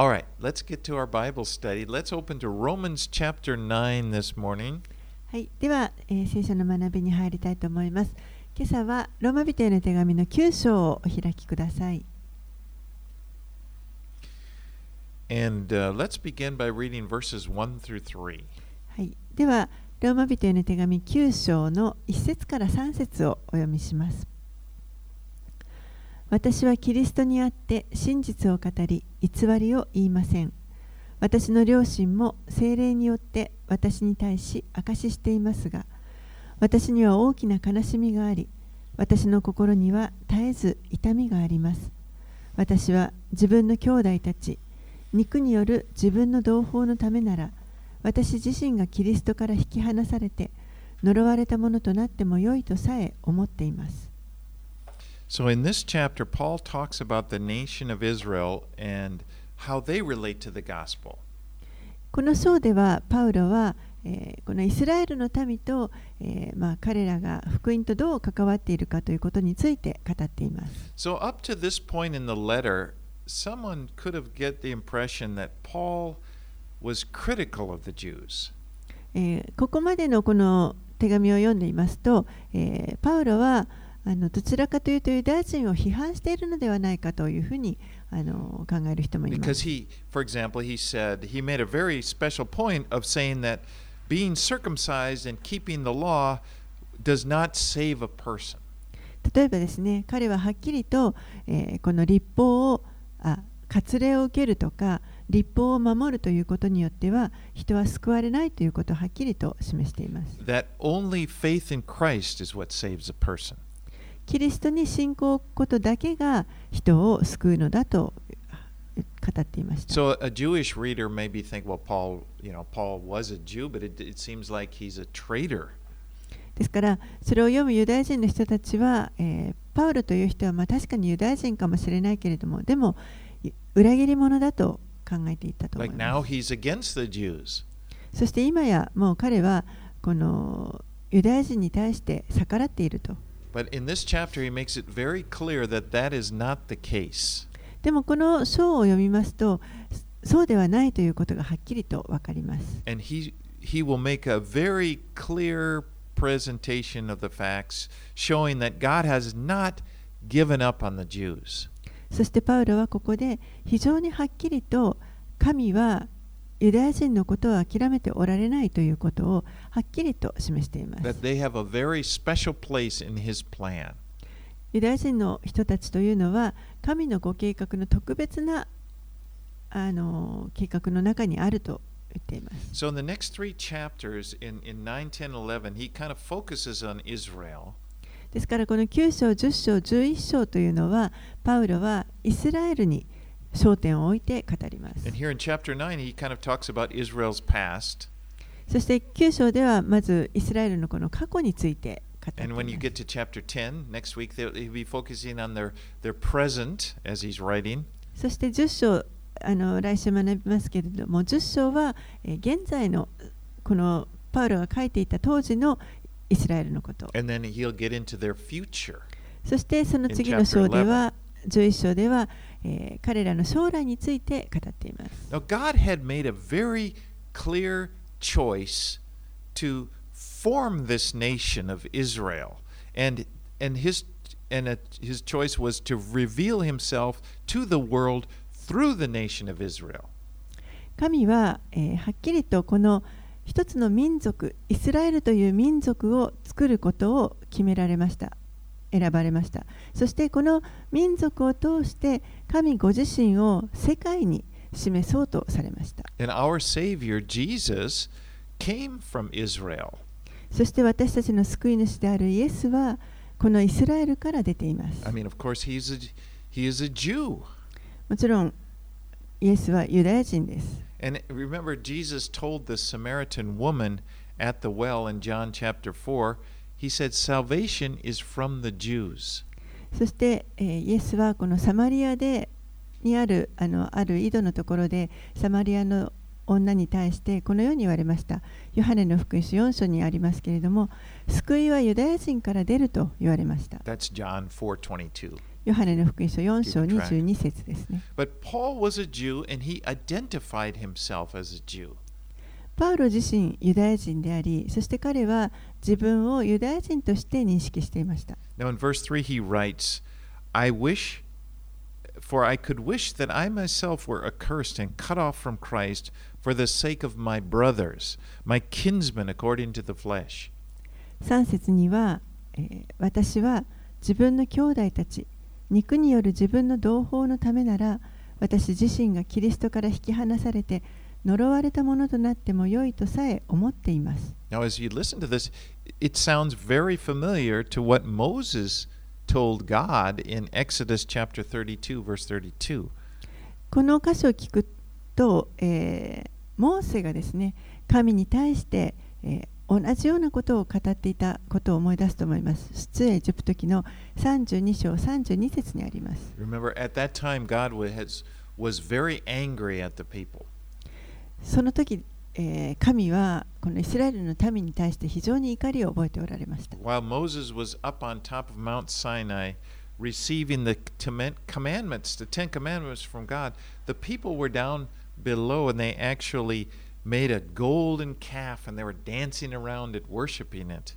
All right, let's get to our Bible study. Let's open to Romans chapter 9 this morning. はい、では、聖書の学びに入りたいと思います。今朝はローマ人への手紙の9章をお開きください。And let's begin by reading verses 1 through 3. はい、では、ローマ人への手紙9章の1節から3節をお読みします。私はキリストにあって真実を語り、偽りを言いません。私の両親も聖霊によって私に対し証ししていますが、私には大きな悲しみがあり、私の心には絶えず痛みがあります。私は自分の兄弟たち、肉による自分の同胞のためなら、私自身がキリストから引き離されて、呪われたものとなってもよいとさえ思っています。So in this chapter, Paul talks about the nation of Israel and how they relate to the gospel. この章ではパウロは、このイスラエルの民と、彼らが福音とどう関わっているかということについて語っています。So up to this point in the letter, someone could have get the impression that Paul was critical of the Jews. ここまでのこの手紙を読んでいますと、パウロはどちらかというとユダヤ人を批判しているのではないかというふうに考える人もいます。For example, he said he made a very special point of saying that being circumcised and keeping the law does not save a person. 例えばですね、彼ははっきりと、この律法を割礼を受けるとか律法を守るということによっては人は救われないということをはっきりと示しています。That only faith in Christ is what saves a person.キリストに信仰を置くことだけが人を救うのだと語っていました。So a Jewish reader maybe think, well, Paul was a Jew, but it seems like he's a traitor. ですから、それを読むユダヤ人の人たちは、パウロという人は確かにユダヤ人かもしれないけれども、でも裏切り者だと考えていたと思います。Like now he's against the Jews. そして今やもう彼はこのユダヤ人に対して逆らっていると。But in this chapter, he makes it very clear that that is not the case. でもこの章を読みますと、そうではないということがはっきりとわかります。And he will make a very clear presentation of the facts, showing that God has not given up on the Jews. そしてパウロはここで非常にはっきりと神はユダヤ人のことを諦めておられないということをはっきりと示しています。ユダヤ人の人たちというのは神のご計画の特別な計画の中にあると言っています。So in the next three chapters in 9, 10, 11, he kind of focuses on Israel. ですからこの9章、10章、11章というのはパウロはイスラエルに焦点を置いて語ります。And here in chapter 9, he kind of talks about Israel's past. そして9章ではまずイスラエルのこの過去について語っています。And when you get to chapter 10, next week he'll be focusing on their present as he's writing. そして10章来週学びますけれども、10章は現在のこのパウロが書いていた当時のイスラエルのこと。And then he'll get into their future. そしてその次の章では11章では彼らの将来について語っています。Now, God had made a very clear choice to form this nation of Israel, and his choice was to reveal himself to the world through the nation of Israel. 神は、はっきりとこの一つの民族、イスラエルという民族を作ることを決められました。選ばれました。そしてこの民族を通して神ご自身を世界に示そうとされました。And our Savior, Jesus, came from Israel. そして私たちの救い主であるイエスはこのイスラエルから出ています。I mean, of course, he is a Jew. もちろんイエスはユダヤ人です。And remember, Jesus told the Samaritan woman at the well in John chapter 4.He said, "Salvation is from the Jews." そして、イエスはこのサマリアでにあるある井戸のところでサマリアの女に対してこのように言われました。ヨハネの福音書4章にありますけれども、救いはユダヤ人から出ると言われました。That's John 4:22. ヨハネの福音書4章22節ですね。But Paul was a Jew and he identified himself as a Jew. パウロ自身ユダヤ人であり、そして彼は自分をユダヤ人として認識していました。Now in verse 3 he writes, I wish, for I could wish that I myself were accursed and cut off from Christ for the sake of my brothers, my kinsmen according to the flesh. 3節には、私は自分の兄弟たち、肉による自分の同胞のためなら、私自身がキリストから引き離されて、呪われたものとなっても良いとさえ思っています。Now, as you listen to this, it sounds very familiar to what Moses told God in Exodus chapter 32, verse 32. この箇所を聞くと、モーセがですね、神に対して、同じようなことを語っていたことを思い出すと思います。出エジプト記の32章32節にあります。Remember, at that time, God was very angry at the people. その時、神はこのイスラエルの民に対して非常に怒りを覚えておられました。While Moses was up on top of Mount Sinai, receiving the commandments, the Ten Commandments from God, the people were down below and they actually made a golden calf and they were dancing around it, worshiping it.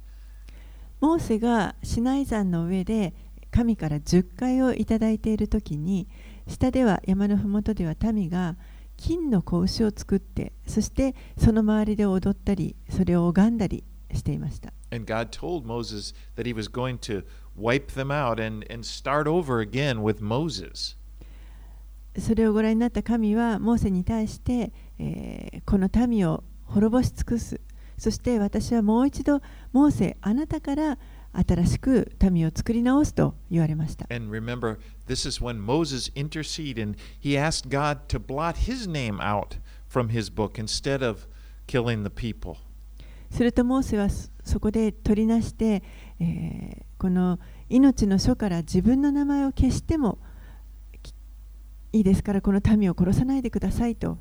モーセがシナイ山の上で神から十戒をいただいているときに、下では山のふもとでは民が金の子牛を作って、そしてその周りで踊ったり、それを拝んだりしていました。And God told Moses that he was going to wipe them out and start over again with Moses.それをご覧になった神はモーセに対して、この民を滅ぼし尽くす。そして私はもう一度、モーセ、あなたから新しく民を作り直すと言われました。And remember, this is when Moses interceded and he asked God to blot his name out from his book instead of killing the people. するとモーセはそこで取りなして、この命の書から自分の名前を消してもいいですから、この民を殺さないでくださいと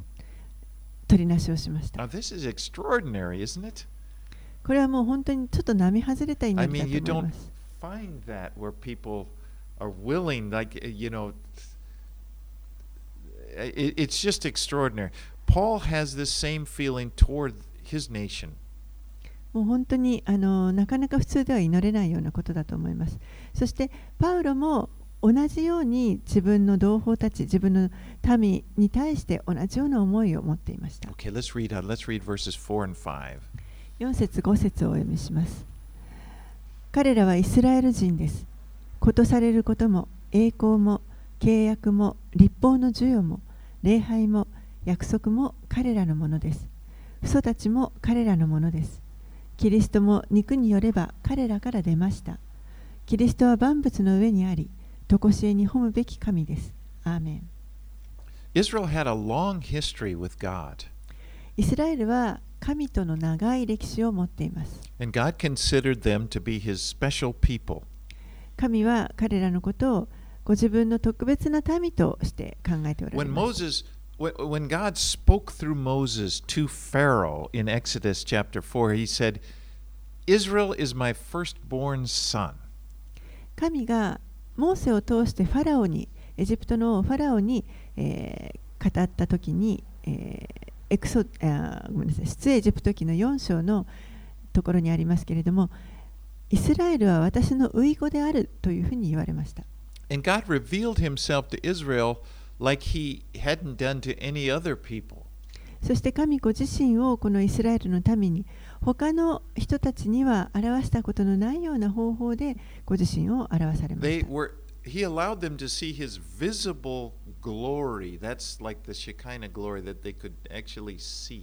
取りなしをしました。This is extraordinary, isn't it? これはもう本当にちょっと並外れた意味だと思います。I mean, you don't find that where people are willing, like, you know, it's just extraordinary. Paul has this same feeling toward his nation. もう本当になかなか普通では祈れないようなことだと思います。そしてパウロも同じように自分の同胞たち、自分の民に対して同じような思いを持っていました。Okay, let's read verses 4 and 5. 4節5節をお読みします。彼らはイスラエル人です。ことされることも、栄光も、契約も、律法の授与も、礼拝も、約束も彼らのものです。父祖たちも彼らのものです。キリストも肉によれば彼らから出ました。キリストは万物の上にあり、常しえに褒むべき神です。アーメン。イスラエルは神との長い歴史を持っています。神は彼らのことをご自分の特別な民として考えておられます。When God spoke through Moses to Pharaoh in Exodus chapter 4, he said, Israel is my firstborn son. 神がモーセを通してファラオに、エジプトのファラオに、語ったときに、出エジプト記の4章のところにありますけれども、イスラエルは私の甥子であるというふうに言われました。And God revealed himself to Israel like he hadn't done to any other people. そして神ご自身をこのイスラエルの民に、他の人たちには表したことのないような方法でご自身を表されました。He allowed them to see his visible glory. That's like the Shekinah glory that they could actually see.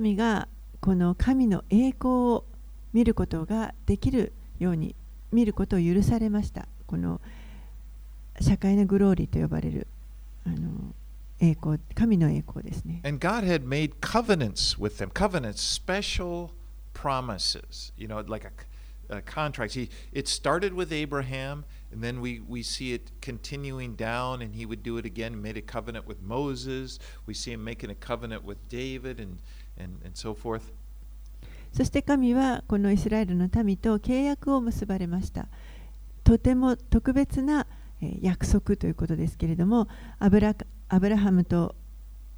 民がこの神の栄光を見ることができるように、見ることを許されました。このShekinah gloryと呼ばれる栄光、神の栄光ですね。And God had made covenants with them. Covenants, special promises. You know, like a contract. It started with Abraham, and then we see it continuing down, and he would do it again. Made a covenant with Moses. We see him making a covenant with David, and so forth. そして神はこのイスラエルの民と契約を結ばれました。とても特別な約束ということですけれども、アブラハムと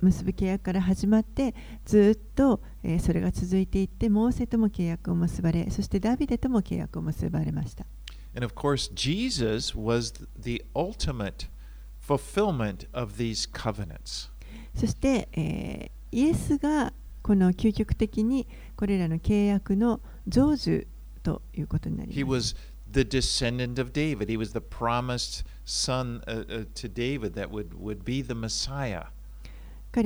結ぶ契約から始まってずっとそれが続いていって、モーセとも契約を結ばれ、そしてダビデとも契約を結ばれました。And of course, Jesus was the ultimate fulfillment of these covenants. そして、イエスがこの究極的にこれらの契約の成就ということになります。He was the descendant of David. He was the promised son to David that would be the Messiah.イ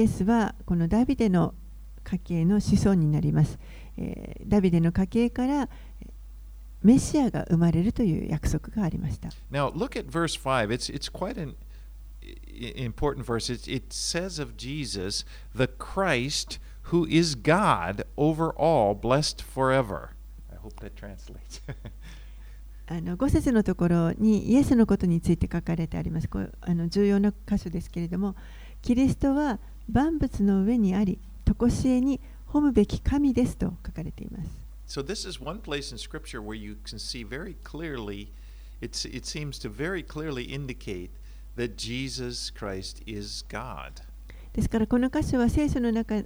エスはこのダビデの家系の子孫になります。ダビデの家系からメシアが生まれるという約束がありました。Now look at verse 5. It's quite an important verse. It says of Jesus, the Christ who is God over all, blessed forever. I hope that translates. 5節のところにイエスのことについて書かれてあります。重要な箇所ですけれども、キリストは万物の上にあり、常しえに褒むべき神ですと書かれています。So this is one place in Scripture where you can see very clearly, it seems to very clearly indicate that Jesus Christ is God. ですからこの箇所は聖書の中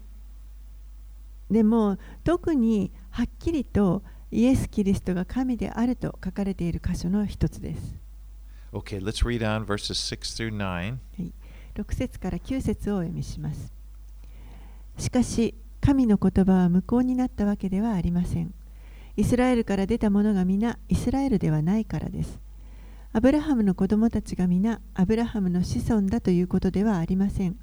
でも特にはっきりとイエス・キリストが神であると書かれている箇所の一つです。Okay, let's read on verses 6 through 9. はい。6節から9節をお読みします。しかし、神の言葉は無効になったわけではありません。イスラエルから出たものが皆イスラエルではないからです。アブラハムの子供たちが皆アブラハムの子孫だということではありません。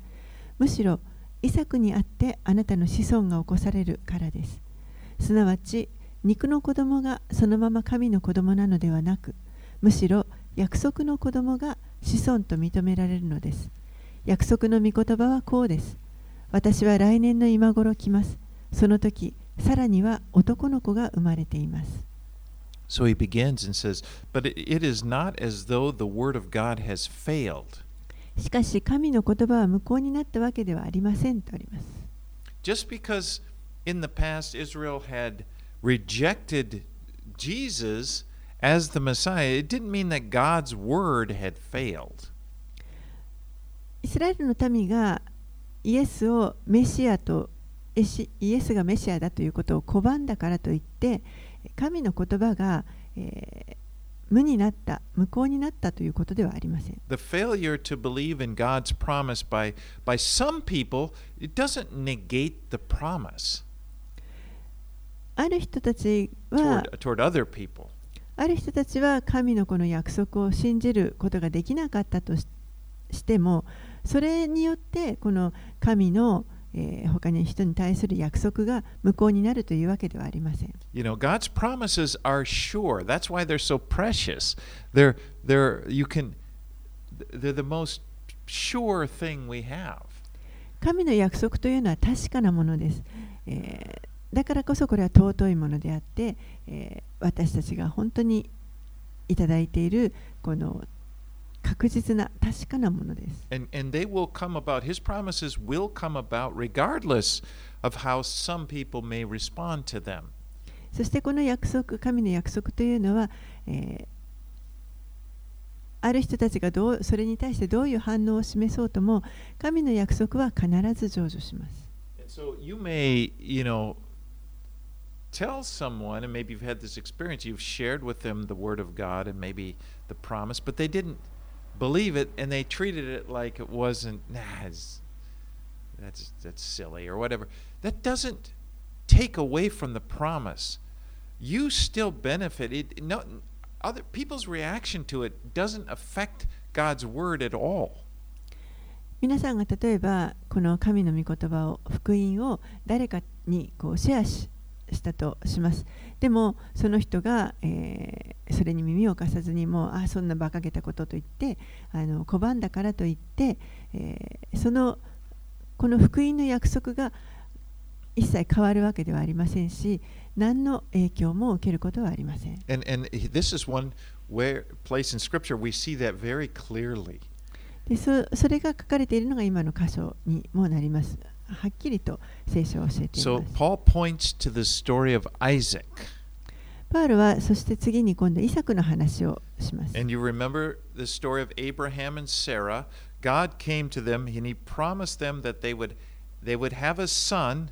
むしろ、イサクにあってあなたの子孫が起こされるからです。すなわち、肉の子供がそのまま神の子供なのではなく、むしろ約束の子供が子孫と認められるのです。約束の御言葉はこうです。私は来年の今頃来ます。その時、さらには男の子が生まれています。So he begins and says, but it is not as though the word of God has failed. しかし、神の言葉は無効になったわけではありませんとあります。Just because in the past Israel had rejected Jesus as the Messiah, it didn't mean that God's word had failed.イスラエルの民がイエスがメシアだということを拒んだからといって、神の言葉が、無になった、無効になったということではありません。The failure to believe in God's promise by some people, it doesn't negate the promise. ある人たちは、toward other people. ある人たちは神のこの約束を信じることができなかったとしても、それによってこの神の、他の人に対する約束が無効になるというわけではありません。You know, God's promises are sure. That's why they're so precious. They're the most sure thing we have. 神の約束というのは確かなものです。だからこそこれは尊いものであって、私たちが本当にいただいているこの確実な確かなものです。And they will come about. His promises will come about regardless of how some people may respond to them. そしてこの約束、神の約束というのは、ある人たちがそれに対してどういう反応を示そうとも、神の約束は必ず成就します。And so you may, tell someone, and maybe you've had this experience. You've shared with them the word of God and maybe the promise, but they didn't.believe it and they treated it like it wasn't that's silly or whatever. That doesn't take away from the promise. You still benefit. Other people's reaction to it doesn't affect God's word at all. 皆さんが例えばこの神の御言葉を福音を誰かにこうシェアしたとします。でもその人が、それに耳を貸さずにもうそんな馬鹿げたことと言って拒んだからといって、この福音の約束が一切変わるわけではありませんし、何の影響も受けることはありません。And this is one place in Scripture we see that very clearly. でそれが書かれているのが今の箇所にもなります。はっきりと聖書を教えています。So Paul points to the story of Isaac. パールはそして次に今度イサクの話をします。And you remember the story of Abraham and Sarah. God came to them and he promised them that they would have a son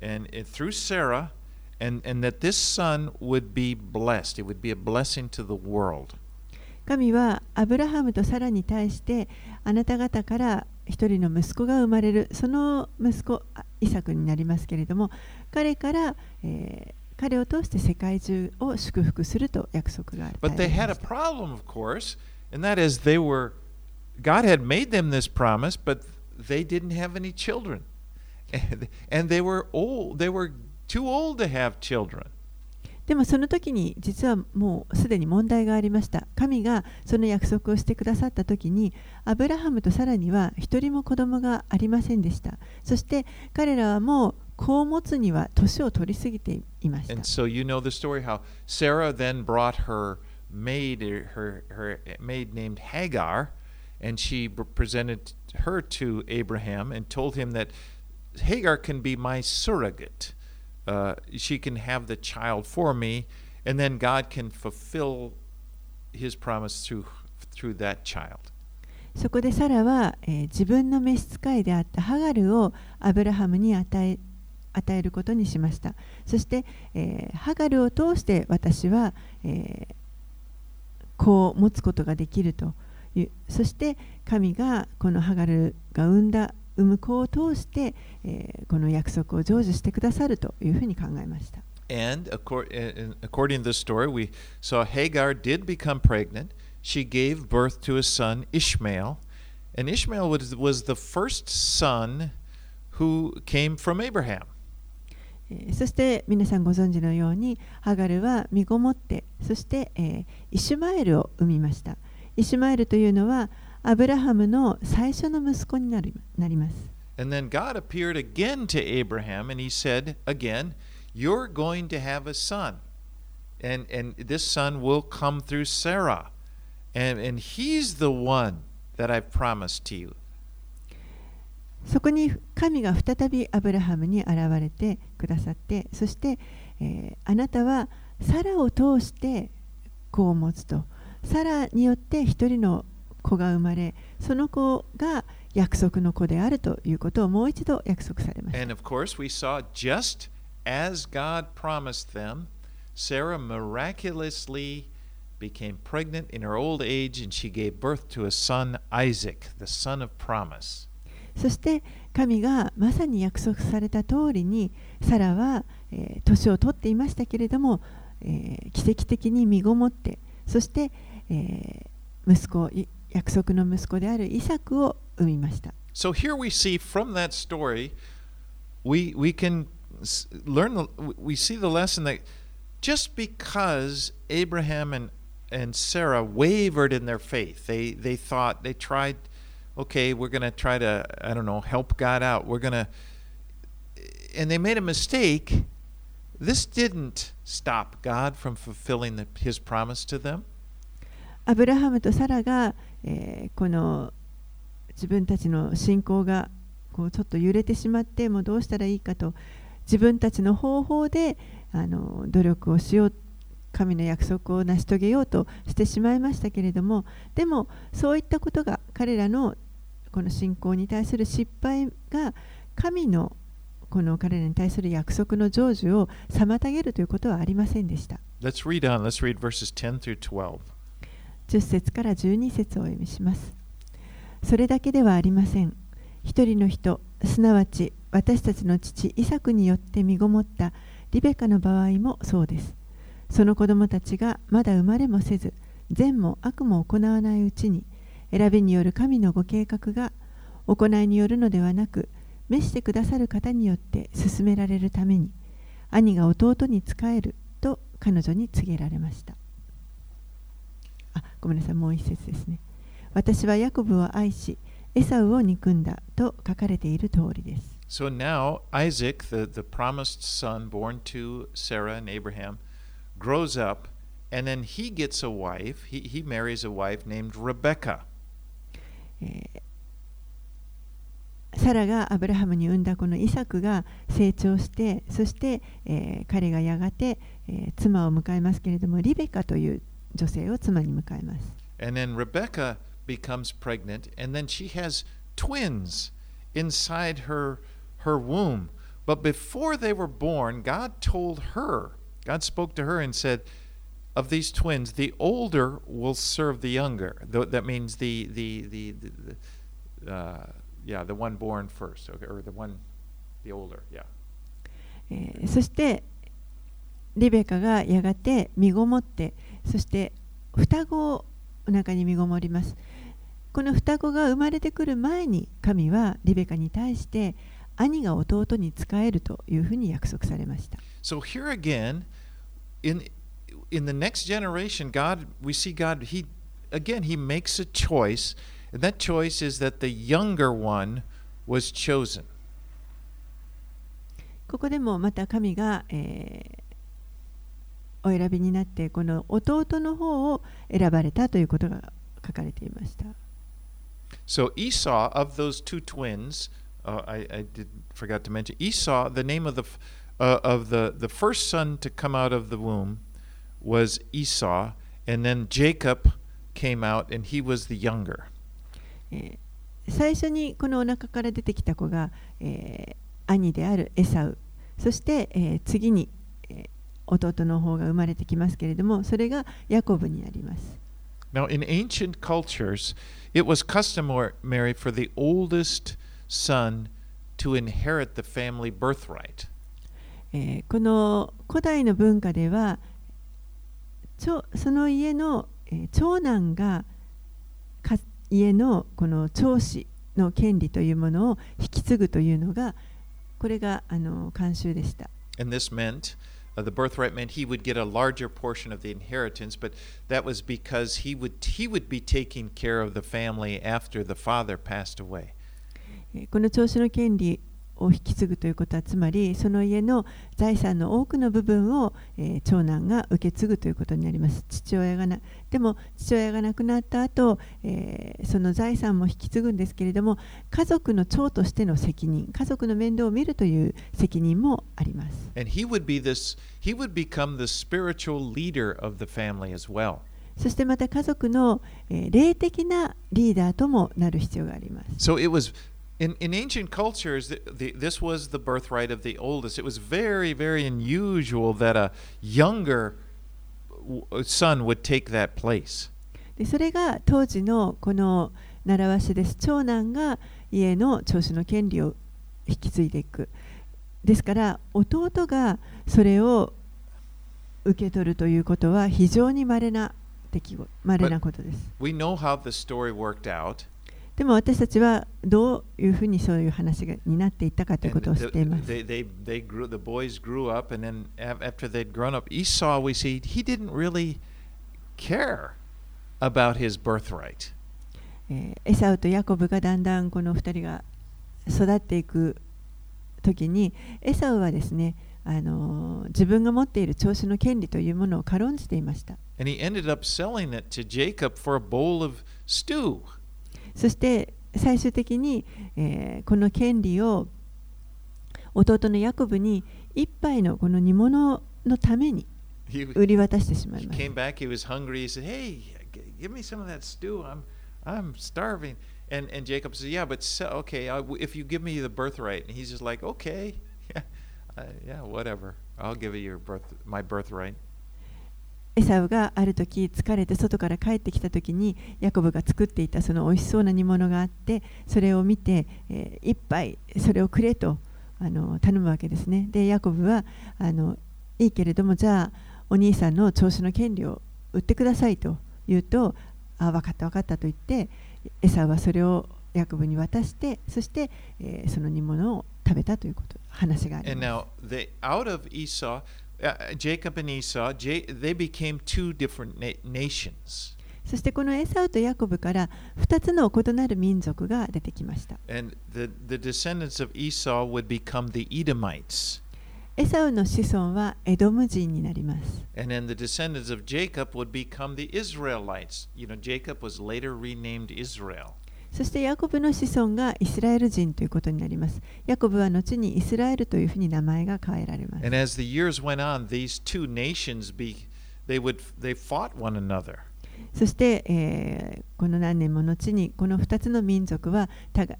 and through Sarah and that this son would be blessed. It would be a blessing to the world. 神はアブラハムとサラに対してあなた方から一人の息子が生まれるその息子イサクになりますけれども彼から、彼を通して世界中を祝福すると約束がある。But they had a problem, of course, and that is they were God had made them this promise, but they didn't have any children, and they were old. They were too old to have children.でもその時に実はもうすでに問題がありました。神がその約束をしてくださった時にアブラハムとサラには一人も子供がありませんでした。そして彼らはもう子を持つには年を取りすぎていました。And so you know the story how Sarah then brought her maid, her maid named Hagar, and she presented her to Abraham and told him that Hagar can be my surrogate.She can have the child for me, and then God can fulfill His promise through that child. そこでサラは、自分の召使いであったハガルをアブラハムに与えることにしました。そして、ハガルを通して私は、子を持つことができるという。そして神がこのハガルが産む子を通して、この約束を成就してくださるというふうに考えました。And according to the story, we saw Hagar did become pregnant. She gave birth to a son, Ishmael. And Ishmael was the first son who came from Abraham. そして皆さんご存知のように、ハガルは身ごもって、そして、イシュマエルを産みました。イシュマエルというのは、アブラハムの最初の息子になります。And then God appeared again to Abraham, and he said again, "You're going to have a son, and this son will come through Sarah, and he's the one that I promised to you." そこに神が再びアブラハムに現れてくださって、そして、あなたはサラを通して子を持つと、サラによって一人の子が生まれ、その子が約束の子であるということをもう一度約束されました。And of course, we saw just as God promised them, Sarah miraculously became pregnant in her old age, and she gave birth to a son, Isaac, the son of promise. そして神がまさに約束された通りに、サラは、年を取っていましたけれども、奇跡的に身ごもって、そして、息子を約束の息子であるイサクを生みました。So here we see from that story, we can learn, we see the lesson that just because Abraham and Sarah wavered in their faith, they thought, they tried, okay, we're going to try to, I don't know, help God out. We're going to, and they made a mistake. This didn't stop God from fulfilling His promise to them.アブラハムとサラが、この自分たちの信仰がこうちょっと揺れてしまってもうどうしたらいいかと自分たちの方法で努力をしよう神の約束を成し遂げようとしてしまいましたけれどもでもそういったことが彼らのこの信仰に対する失敗が神のこの彼らに対する約束の成就を妨げるということはありませんでした。Let's read on. Let's read verses 10 through 12.10節から12節をお読みします。それだけではありません。一人の人、すなわち私たちの父イサクによって身ごもったリベカの場合もそうです。その子供たちがまだ生まれもせず、善も悪も行わないうちに、選びによる神のご計画が行いによるのではなく、召してくださる方によって進められるために、兄が弟に仕えると彼女に告げられました。ごめんなさい、もう一節ですね。私はヤコブを愛し、エサウを憎んだと書かれている通りです。So now Isaac, the promised son born to Sarah and Abraham, grows up, and then he gets a wife. He marries a wife named Rebecca. ササラがアブラハムに産んだこのイサクが成長して、そして、彼がやがて、妻を迎えますけれども、リベカという女性を妻に迎えます。 And then Rebecca becomes pregnant, and then she has twins inside her womb. But before they were born, God spoke to her and said, of these twins, the older will serve the younger. That means the one born first, okay, or the older, yeah. そしてリベカがやがて身ごもって、そして双子をお腹に身ごもります。この双子が生まれてくる前に、神はリベカに対して、兄が弟に仕えるというふうに約束されました。So here again, in the next generation, we see God, he makes a choice, and that choice is that the younger one was chosen. ここでもまた神が、お選びになって、この弟の方を選ばれたということが書かれていました。So Esau, of those two twins, I forgot to mention, Esau, the name of the first son to come out of the womb was Esau, and then Jacob came out, and he was the younger. 最初にこのお腹から出てきた子が、兄であるエサウ、そして、次に、弟の方が生まれてきますけれども、それがヤコブになります。Now, in ancient cultures, it was customary for the oldest son to inherit the family birthright. この古代の文化では、その家の長男が家のこの長子の権利というものを引き継ぐというのが、これが慣習でした。And this meant the birthright meant he would get a larger portion of the inheritance, but that was because he would be taking care of the family after the father passed away. この長子の権利を引き継ぐということは、つまりその家の財産の多くの部分を、長男が受け継ぐということになります。でも父親が亡くなった後、その財産も引き継ぐんですけれども、家族の長としての責任、家族の面倒を見るという責任もあります。 And he would become the spiritual leader of the family as well. そしてまた家族の、霊的なリーダーともなる必要があります。 So it was In ancient cultures, this was the birthright of the oldest. It was very, very unusual that a younger son would take that place. でそれが当時のこの習わしです。長男が家の長子の権利を引き継いでいく。ですから弟がそれを受け取るということは非常に稀なことです。We know how the story worked out.でも私たちはどういうふうにそういう話になっていったかということを知っています。 The boys grew up, and then after they'd grown up, Esau, we see, he didn't really care about his birthright. エサウとヤコブがだんだんこの2人が育っていくときに、エサウはですね、自分が持っている長子の権利というものを軽んじていました。 And he ended up selling it to Jacob for a bowl of stew.そして最終的に、この権利を弟のヤコブに一杯のこの煮物のために売り渡してしまいます。エサウがある時疲れて外から帰ってきた時に、ヤコブが作っていたその美味しそうな煮物があって、それを見て、一杯それをくれと頼むわけですね。でヤコブはいいけれども、じゃあお兄さんの長子の権利を売ってくださいと言うと、分かった分かったと言って、エサウはそれをヤコブに渡して、そして、その煮物を食べたということ話があります。Jacob and Esau, they became two different nations. そしてこのエサウとヤコブから2つの異なる民族が出てきました。And the descendants of Esau would become the Edomites. エサウの子孫はエドム人になります。And then the descendants of Jacob would become the Israelites. You know, Jacob was later renamed Israel. そしてヤコブの子孫がイスラエル人ということになります。ヤコブは後にイスラエルというふうに名前が変えられます。And as the years went on, these two nations they fought one another. そして、この何年も後にこの2つの民族は互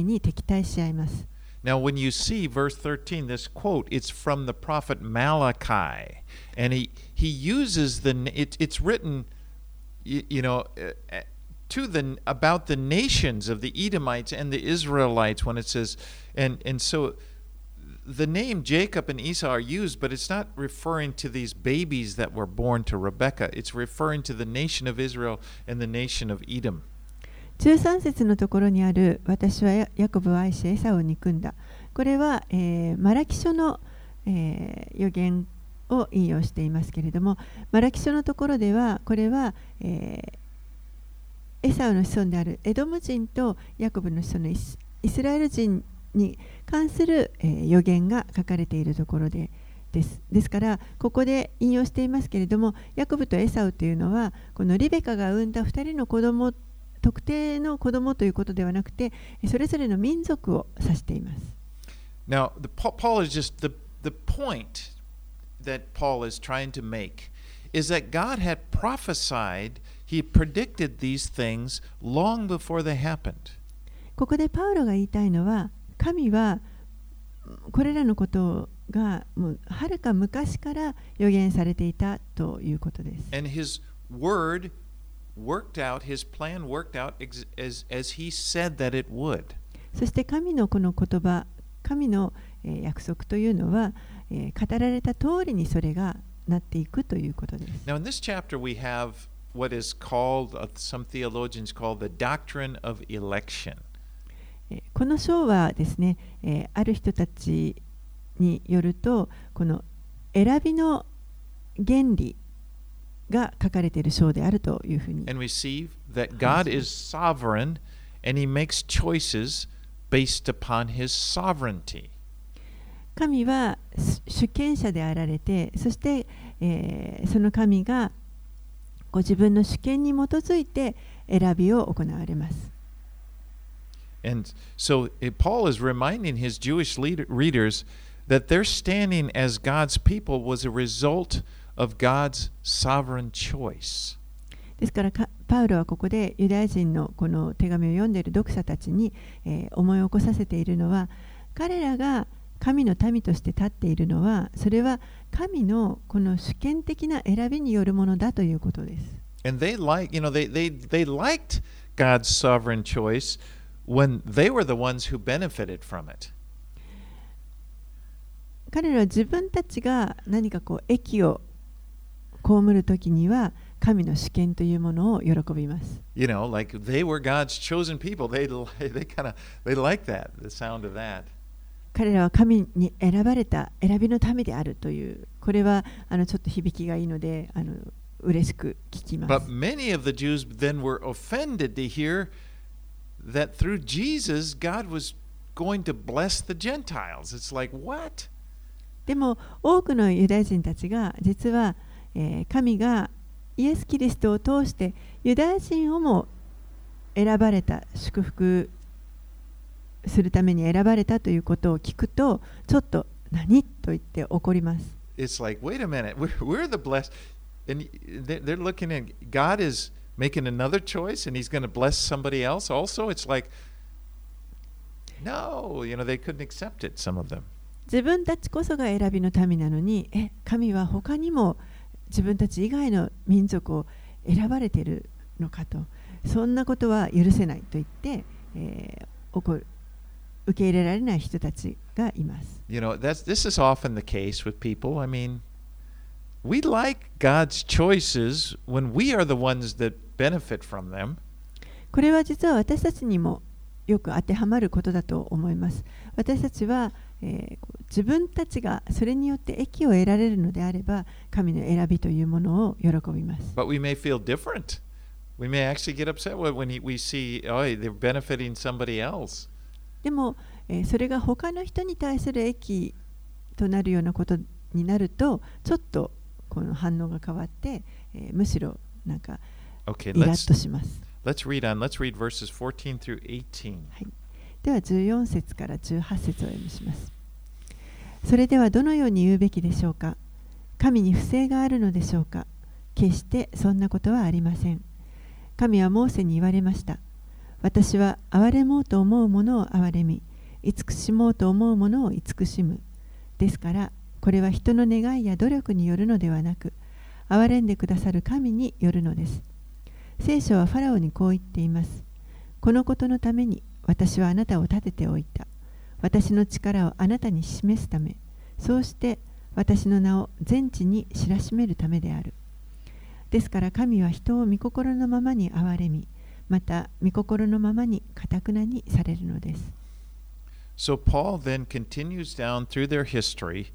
いに敵対し合います。Now, when you see verse 13, this quote, it's from the prophet Malachi, and he uses it's written, you know.about the nations of the Edomites and the Israelites when it says, and so the name Jacob and Esau are used, but it's not referring to these babies that were born to Rebecca. It's referring to the nation of Israel and the nation of Edom. 13節のところにある私はヤコブを愛しエサを憎んだ。これは、マラキ書の、予言を引用していますけれども、マラキ書のところではこれは、エサウの子孫であるエドム人とヤコブの子孫のイスラエル人に関する予言が書かれているところです。ですからここで引用していますけれども、ヤコブとエサウというのはこのリベカが産んだ2人の子供、特定の子供ということではなくて、それぞれの民族を指しています。Now, Paul is just the point that Paul is trying to make is that God had prophesied.He predicted these things long before they happened. ここでパウロが言いたいのは、神はこれらのことがもうはるか昔から予言されていたということです。And his word worked out, his plan worked out as he said that it would. そして神のこの言葉、神の約束というのは、語られた通りにそれがなっていくということです。Now in this chapter we have what is called, some theologians call, the doctrine of election. この章はですね、ある人たちによると、この選びの原理が書かれている章であるというふうに。And we see that God is sovereign, and He makes choices based upon His sovereignty. 神は主権者であられて、そして、その神がご自分の主権に基づいて選びを行われます。And so Paul is reminding his Jewish readers that their standing as God's people was a result of God's sovereign choice. ですからパウロはここでユダヤ人のこの手紙を読んでいる読者たちに、思い起こさせているのは、彼らが神の民として立っているのは、それは神のこの主権的な選びによるものだということです。And they like, you know, they liked God's sovereign choice when they were the ones who benefited from it. 彼らは自分たちが何かこう益を被るときには、神の主権というものを喜びます。You know, like they were God's chosen people. They like that, the sound of that.彼らは神に選ばれた選びの民であるという、これはちょっと響きがいいので嬉しく聞きます。But many of the Jews then were offended to hear that through Jesus God was going to bless the Gentiles. It's like, what? でも多くのユダヤ人たちが実は、神がイエス・キリストを通してユダヤ人をも選ばれた祝福するために選ばれたということを聞くと、ちょっと何と言って怒ります。It's like, wait a minute, we're the blessed, and they're looking at God is making another choice, and He's going to bless somebody else. Also, it's like, no, you know, they couldn't accept it. Some of them. 自分たちこそが選びの民なのに、神は他にも自分たち以外の民族を選ばれているのかと、そんなことは許せないと言って、怒る。受け入れられない人たちがいます。You know, this is often the case with people. I mean, we like God's choices when we are the ones that benefit from them. これは実は私たちにもよく当てはまることだと思います。私たちは、自分たちがそれによって益を得られるのであれば、神の選びというものを喜びます。But we may feel different. We may actually get upset when we see, oh, they're benefiting somebody else.でも、それが他の人に対する益となるようなことになると、ちょっとこの反応が変わって、むしろなんかイラッとします。Let's read verses 14 through 18. はい。では14節から18節を読みします。それではどのように言うべきでしょうか。神に不正があるのでしょうか。決してそんなことはありません。神はモーセに言われました。私は憐れもうと思うものを憐れみ、慈しもうと思うものを慈しむ。ですから、これは人の願いや努力によるのではなく、憐れんでくださる神によるのです。聖書はファラオにこう言っています。このことのために私はあなたを立てておいた。私の力をあなたに示すため、そうして私の名を全地に知らしめるためである。ですから神は人を御心のままに憐れみ、また御心のままに堅くなにされるのです。So Paul then continues down through their history,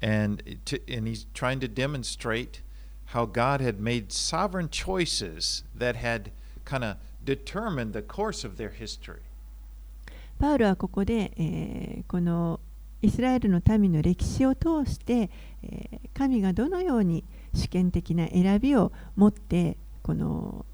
and he's trying to demonstrate how God had made sovereign choices that had kind of determined the course of their history. パウロはここで、このイスラエルの民の歴史を通して、神がどのように主権的な選びを持ってこの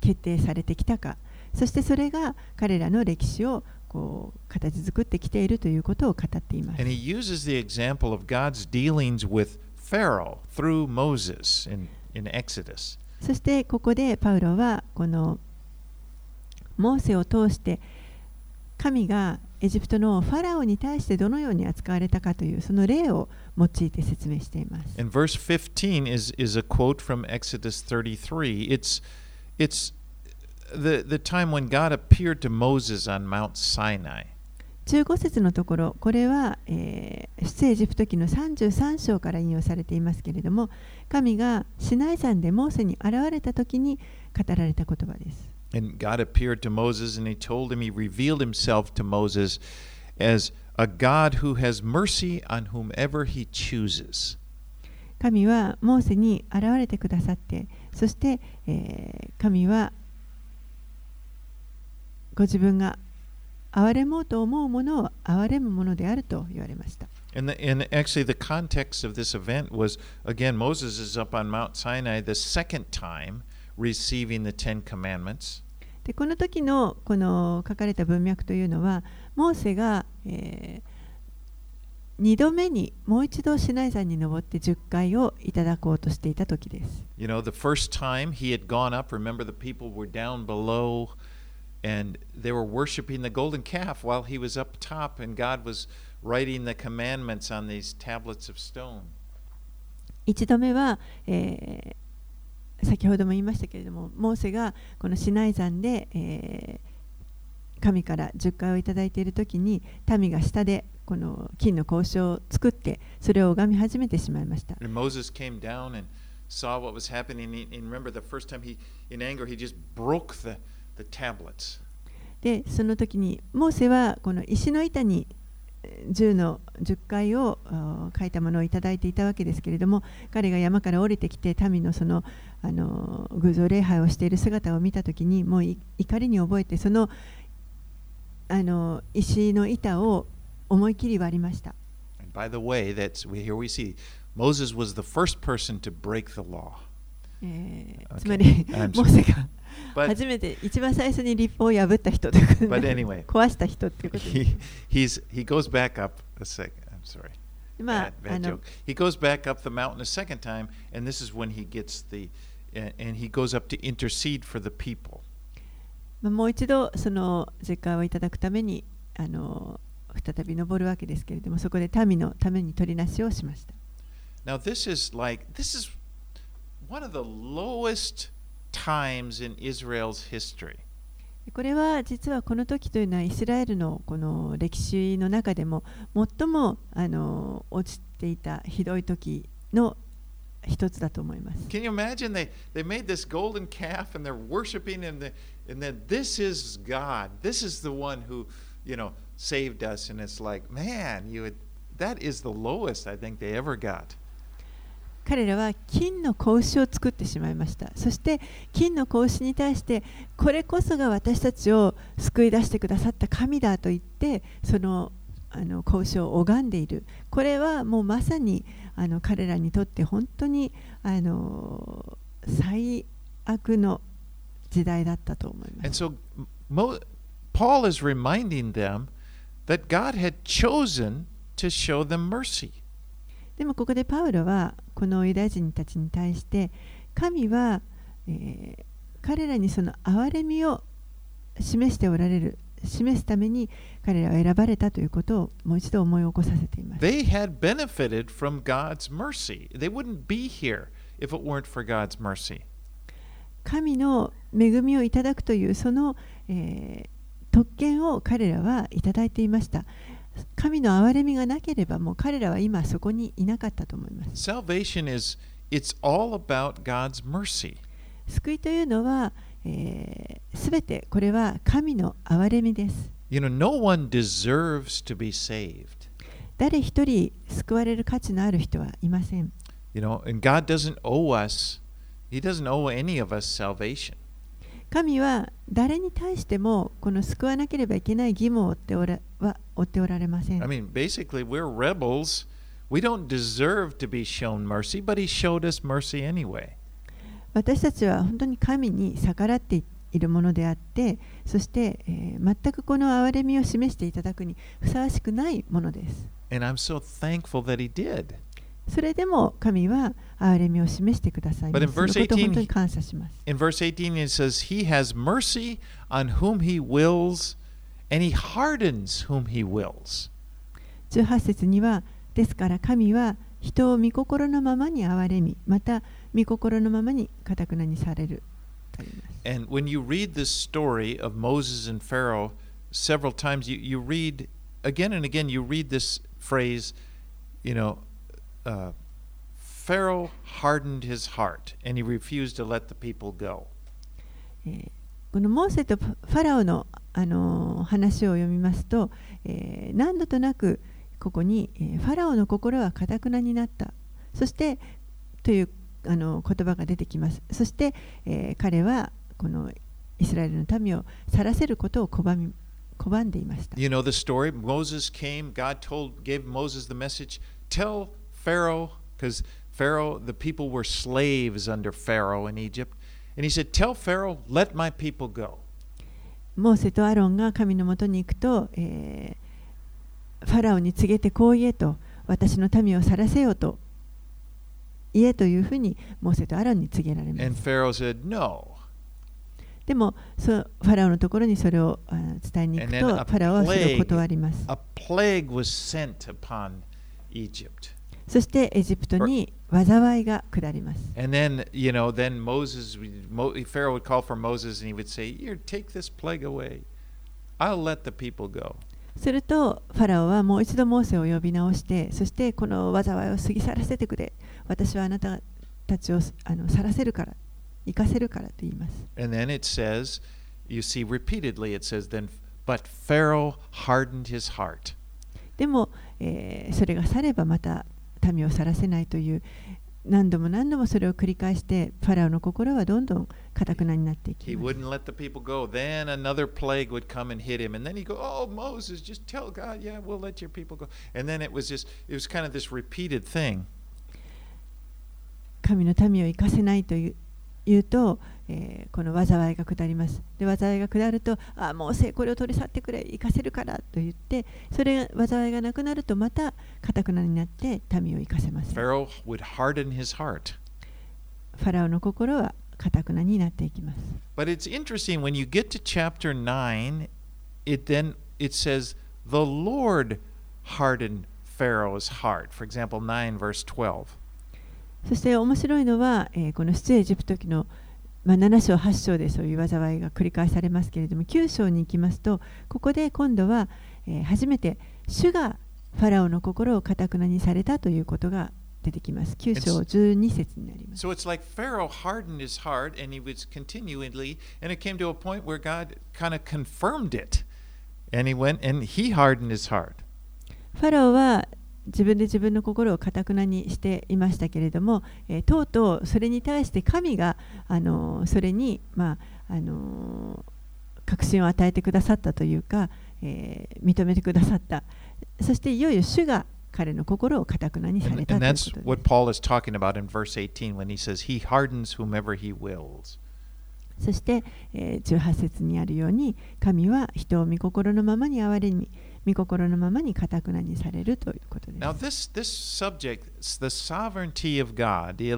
決定されてきたか、そしてそれが彼らの歴史をこう形作ってきているということを語っています。And he uses the example of God's dealings with Pharaoh through Moses in Exodus. そしてここでパウロはこのモーセを通して神がエジプトのファラオに対してどのように扱われたかというその例を用いて説明しています。And verse 15 is a quote from Exodus 33. It's the time when God appeared to Moses on Mount Sinai. 15節のところ、これは、出エジプト記の33章から引用されていますけれども、神がシナイ山でモーセに現れたときに語られた言葉です。And God appeared to Moses, and he told him, he revealed himself to Moses as a God who has mercy on whomever he chooses. 神はモーセに現れてくださって、そして、神はご自分が憐れもうと思うものを憐れむものであると言われました。And actually the context of this event was, again, Moses is up on Mount Sinai the second time.でこの時のこの書かれた文脈というのはモーセが、2度目にもう一度シナイ山に登って10回をいただこうとしていた時です。You know, the first time he had gone up, remember the people were down below and they were worshiping the golden calf while he was up top and God was writing the commandments on these tablets of stone. 1度目は、先ほども言いましたけれども、モーセがこのシナイ山で、神から10回をいただいているときに、民が下でこの金の格子を作って、それを拝み始めてしまいました。で、その時にモーセはこの石の板に10の10回を書いたものをいただいていたわけですけれども、彼が山から降りてきて民のその偶像礼拝をしている姿を見たときに、もう怒りに覚えてその石の板を思い切り割りました。And by the way, here we see Moses was the first person to break the law. つまりモーセが初めて一番最初に律法を破った人ということで、壊した人っていうことで。He goes back up a second. I'm sorry. Bad joke. He goes back up the mountain a second time, and this is when he gets and he goes up to intercede for the people. もう一度その十戒をいただくために再び登るわけですけれども、そこで民のために取りなしをしました。Now this is one of the lowest.times in Israel's history. これは実はこの時というのはイスラエルのこの歴史の中でも最も落ちていたひどい時の一つだと思います。Can you imagine they made this golden calf and they're worshiping and then this is God. This is the one who, you know, saved us and it's like, man, that is the lowest I think they ever got.彼らは金の子牛を作ってしまいました。そして金の子牛に対してこれこそが私たちを救い出してくださった神だと言ってその子牛を拝んでいる。これはもうまさに彼らにとって本当に最悪の時代だったと思います。And so Paul is reminding them that God had chosen to show them mercy. でもここでパウロはこのユダヤ人たちに対して神は、彼らにその憐れみを示しておられる、示すために彼らを選ばれたということをもう一度思い起こさせています。They had benefited from God's mercy. They wouldn't be here if it weren't for God's mercy. 神の恵みをいただくというその、特権を彼らはいただいていました。神の憐れみがなければもう彼らは今そこにいなかったと思います。Salvation is it's all about God's mercy. 救いというのはすべてこれは神の憐れみです。You know, no one deserves to be saved. 誰一人救われる価値のある人はいません。You know, and God doesn't owe us. He doesn't owe any of us salvation. 神は誰に対してもこの救わなければいけない義務を負っておられません。I mean, basically, we're rebels. We don't deserve to be shown mercy, but He showed us mercy anyway.私たちは本当に神に逆らっているものであって、そして、全くこの憐れみを示していただくにふさわしくないものです。And I'm so thankful that He did. それでも神は憐れみを示してください。But in verse 18, そのことを本当に感謝します。In verse 18 it says, He has mercy on whom He wills, and He hardens whom He wills. 18節には、ですから神は人を御心のままに憐れみ、また御心のままに固くなにされるとあります。And when you read this story of Moses and Pharaoh several times, you read again and again. You read this phrase, you know, Pharaoh hardened his heart and he refused to let the people go. このモーセとファラオの話を読みますと、何度となくここにファラオの心は固くなになった。そしてという言葉が出てきます。そして、彼はこのイスラエルの民を晒せることを拒んでいました。You know the story. Moses came. God gave Moses the message. Tell Pharaoh, because Pharaoh, the people were slaves under Pharaoh in Egypt, and he said, "Tell Pharaoh, let my people go." モーセとアロンが神のもとに行くと、ファラオに告げてこう言えと、私の民を晒せよと。家というふうにモーセとアロンに告げられます。And Pharaoh said, no. でもファラオのところにそれを伝えに行くと、ファラオはそれを断ります。A plague was sent upon Egypt. そしてエジプトに災いが下ります。And then, you know, then Moses, Pharaoh would call for Moses and he would say, "Here, take this plague away. I'll let the people go."するとファラオはもう一度モーセを呼び直して、そしてこの災いを過ぎ去らせてくれ、私はあなたたちを晒せるから、生かせるからと言います。 And then it says, you see repeatedly it says then, but Pharaoh hardened his heart. でも、それが去ればまた民を晒せないという、何度も何度もそれを繰り返して、ファラオの心はどんどん固くなになっていきます。He wouldn't let the people go. Then another plague would come and hit him, and then he go, "Oh, Moses, just tell God, yeah, we'll let your people go." And then it was kind of this repeated thing. 神の民を生かせないというと、この災いが下ります。で、災いが下ると、あ、モーセこれを取り去ってくれ、生かせるからと言って、それが災いがなくなるとまた固くなになって民を生かせます。Pharaoh would harden his heart. ファラオの心は固くなになっていきます。But it's interesting when you get to chapter 9, it says the Lord hardened Pharaoh's heart. For example, 9 verse 12.そして面白いのは、この出エジプト記の、7章8章でそういう災いが繰り返されますけれども、9章に行きますと、ここで今度は、初めて主がファラオの心を固くなにされたということが出てきます。9章12節になります。So it's like Pharaoh hardened his heart and he was continually, and it came to a point where God kind of confirmed it, and he went and he hardened his heart. ファラオは自分で自分の心を固くなにしていましたけれども、とうとうそれに対して神が、それに、確信を与えてくださったというか、認めてくださった。そしていよいよ主が彼の心を固くなにされたということです。And that's what Paul is talking about in verse 18 when he says, He hardens whomever he wills. そして18節にあるように、神は人を御心のままに哀れに、御心のままに堅くなにされるということです。Now this subject, the sovereignty of God, the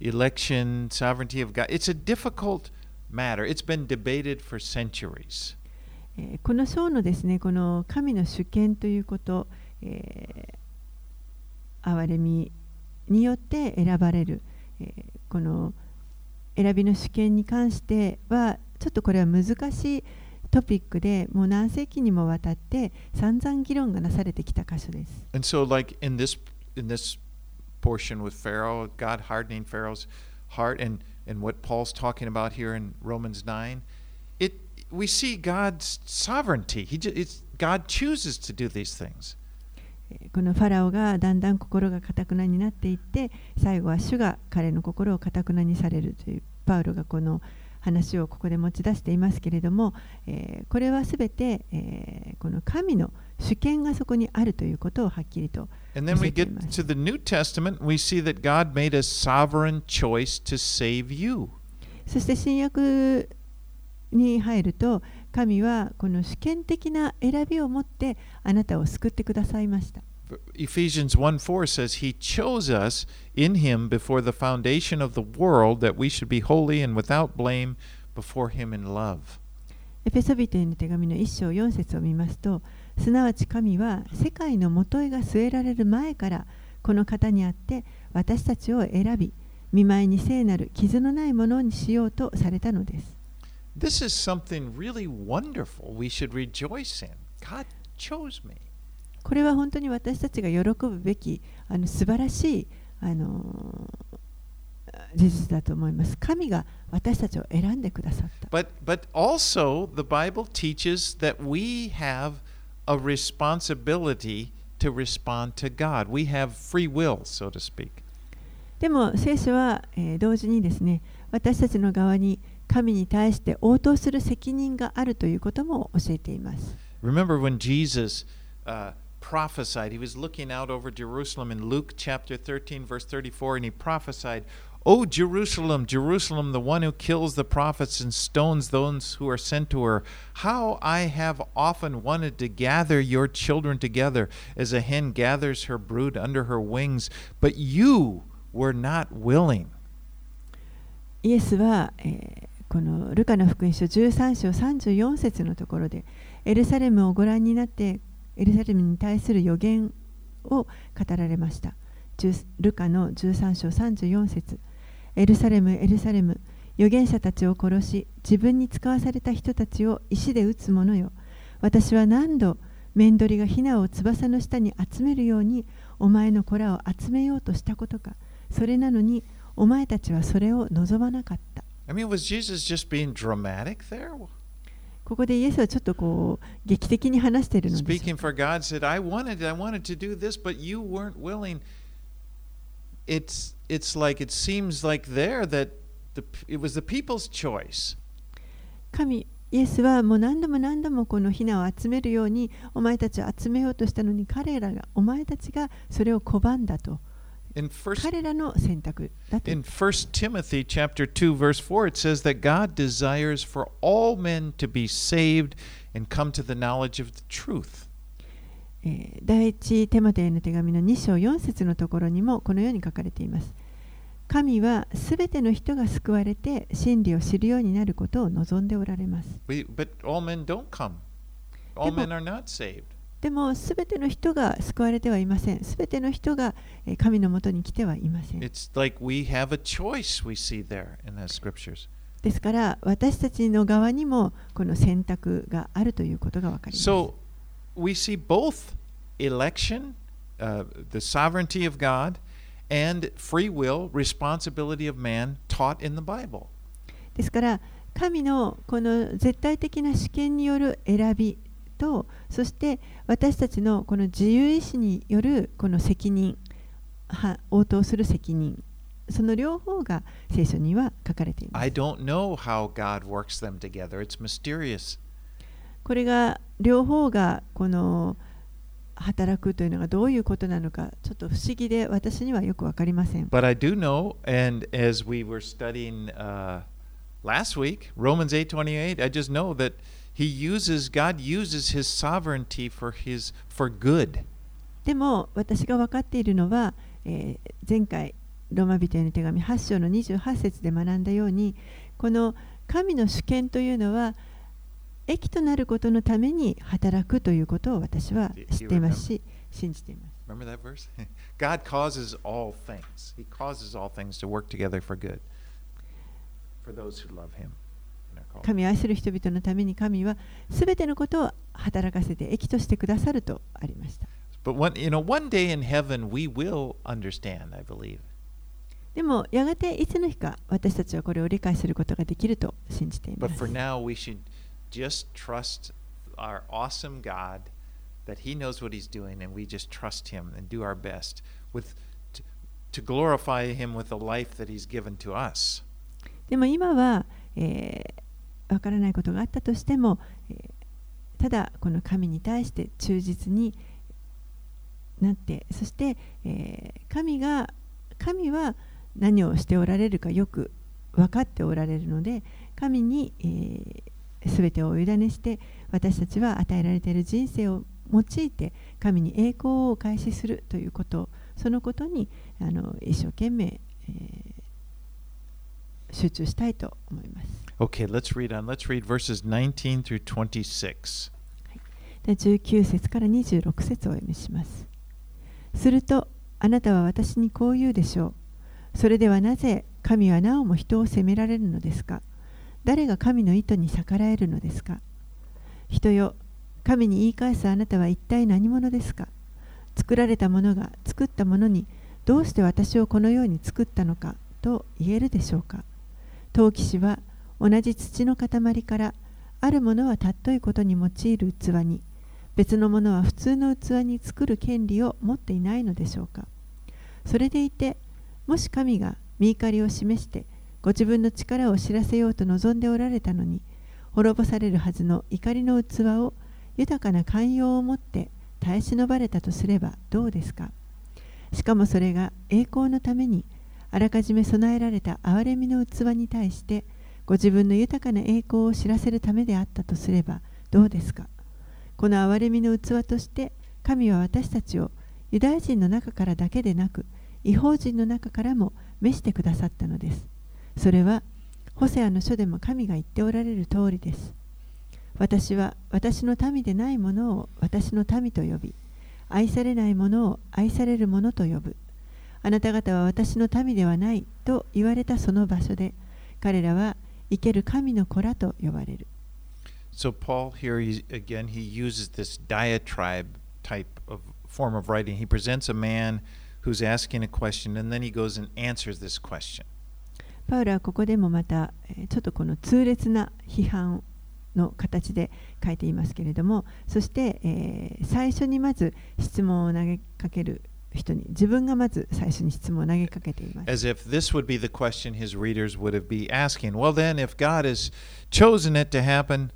election, sovereignty of God, it's a difficult matter. It's been debated for centuries. この章のですね、この神の主権ということ、憐れみによって選ばれる、この選びの主権に関してはちょっとこれは難しいトピックで、もう何世紀にもわたって散々議論がなされてきた箇所です。And so like in this portion with Pharaoh, God hardening Pharaoh's heart and what Paul's talking about here in Romans 9, we see God's sovereignty. God chooses to do these things.このファラオがだんだん心がかたくなになっていって、最後は主が彼の心をかたくなにされるという、パウロがこの話をここで持ち出していますけれども、これはすべて、この神の主権がそこにあるということをはっきりと教えています。そして新約に入ると、神はこの主権的な選びをもってあなたを救ってくださいました。Ephesians 1:4 says he chose us in him before the foundation of the world that we should be holy and without blame before him in love。エペソ人への手紙の1章4節を見ますと、すなわち神は世界のもといが据えられる前からこの方にあって私たちを選び、見舞いに聖なる傷のないものにしようとされたのです。This is something really wonderful we should rejoice in. God chose me. これは本当に私たちが喜ぶべき、素晴らしい、事実だと思います。神が私たちを選んでくださった。But also the Bible teaches that we have a responsibility to respond to God. We have free will, so to speak. でも聖書は、同時にですね、私たちの側に神に対して応答する責任があるということも教えています。Remember when Jesus prophesied, he was looking out over Jerusalem in Luke chapter 13 verse 34 and he prophesied, "O Jerusalem, Jerusalem, the one who kills the prophets and stones those who are sent to her, how I have often wanted to gather your children together as a hen gathers her brood under her wings, but you were not willing." イエスは、このルカの福音書13章34節のところで、エルサレムをご覧になってエルサレムに対する予言を語られました。ルカの13章34節、エルサレム、エルサレム、預言者たちを殺し自分に使わされた人たちを石で打つ者よ、私は何度メンドリがヒナを翼の下に集めるようにお前の子らを集めようとしたことか、それなのにお前たちはそれを望まなかった。I mean, was Jesus just being dramatic there? ここでイエスはちょっとこう劇的に話しているのです。Speaking for God said, I wanted to do this, but you weren't willing. It's like it seems like there that it was the people's choice. イエスはもう何度も何度もこのヒナを集めるようにお前たちを集めようとしたのに、彼らがお前たちがそれを拒んだと。彼らの選択だと。In 1 Timothy chapter 2 verse 4 it says that God desires for all men to be saved and come to the knowledge of the truth. 第一テモテへの手紙の2章4節のところにもこのように書かれています。神はすべての人が救われて真理を知るようになることを望んでおられます。But all men don't come. All men are not saved.でもすべての人が救われてはいません。すべての人が神のもとに来てはいません。ですから私たちの側にもこの選択があるということがわかります。So we see both election, the sovereignty of God, and free will, responsibility of man taught in the Bible. ですから神のこの絶対的な主権による選びと、そして私たちのこの自由意志によるこの責任、応答する責任、その両方が聖書には書かれています。I don't know how God works them together. It's mysterious. これが両方がこの働くというのがどういうことなのか、ちょっと不思議で私にはよくわかりません。But I do know, and as we were studying last week, Romans 8:28, I just know that God uses his sovereignty for good. でも私が分かっているのは、前回ローマ人への手紙8章の28節で学んだように、この神の主権というのは益となることのために働くということを私は知っていますし、信じています。Remember that verse? God causes all things. He causes all things to work together for good for those who love him. 神を愛する人々のために神はすべてのことを働かせて益としてくださるとありました。But one day in heaven we will understand, I believe.でもやがていつの日か私たちはこれを理解することができると信じています。But for now we should just trust our awesome God that He knows what He's doing, and we just trust Him and do our best to glorify Him with the life that He's given to us. でも今は、わからないことがあったとしても、ただこの神に対して忠実になって、そして、神は何をしておられるかよく分かっておられるので、神に、全てをお委ねして、私たちは与えられている人生を用いて神に栄光をお返しするということ、そのことに一生懸命、集中したいと思います。Okay, let's read on. Let's read verses 19 through 26. 19節から26節をお読みします。すると、あなたは私にこう言うでしょう。それではなぜ神はなおも人を責められるのですか。誰が神の意図に逆らえるのですか。人よ、神に言い返すあなたは一体何者ですか。作られたものが作ったものにどうして私をこのように作ったのかと言えるでしょうか。陶器師は同じ土の塊からあるものは尊いことに用いる器に、別のものは普通の器に作る権利を持っていないのでしょうか。それでいて、もし神が御怒りを示してご自分の力を知らせようと望んでおられたのに、滅ぼされるはずの怒りの器を豊かな寛容をもって耐え忍ばれたとすればどうですか。しかもそれが栄光のためにあらかじめ備えられた憐れみの器に対してご自分の豊かな栄光を知らせるためであったとすればどうですか。この憐れみの器として神は私たちをユダヤ人の中からだけでなく異邦人の中からも召してくださったのです。それはホセアの書でも神が言っておられる通りです。私は私の民でないものを私の民と呼び、愛されないものを愛されるものと呼ぶ。あなた方は私の民ではないと言われたその場所で、彼らは生ける神の子らと呼ばれる。So Paul here again he uses this diatribe type of form of writing. He presents a man.Who's asking a question, and then he goes and answers this question. パウロはここでもまたちょっとこの痛烈な批判の形で書いていますけれども、そして、最初にまず質問を投げかける人に、自分がまず最初に質問を投げかけています。As if this would be the question his readers would have been asking. Well, then, if God has chosen it to happen,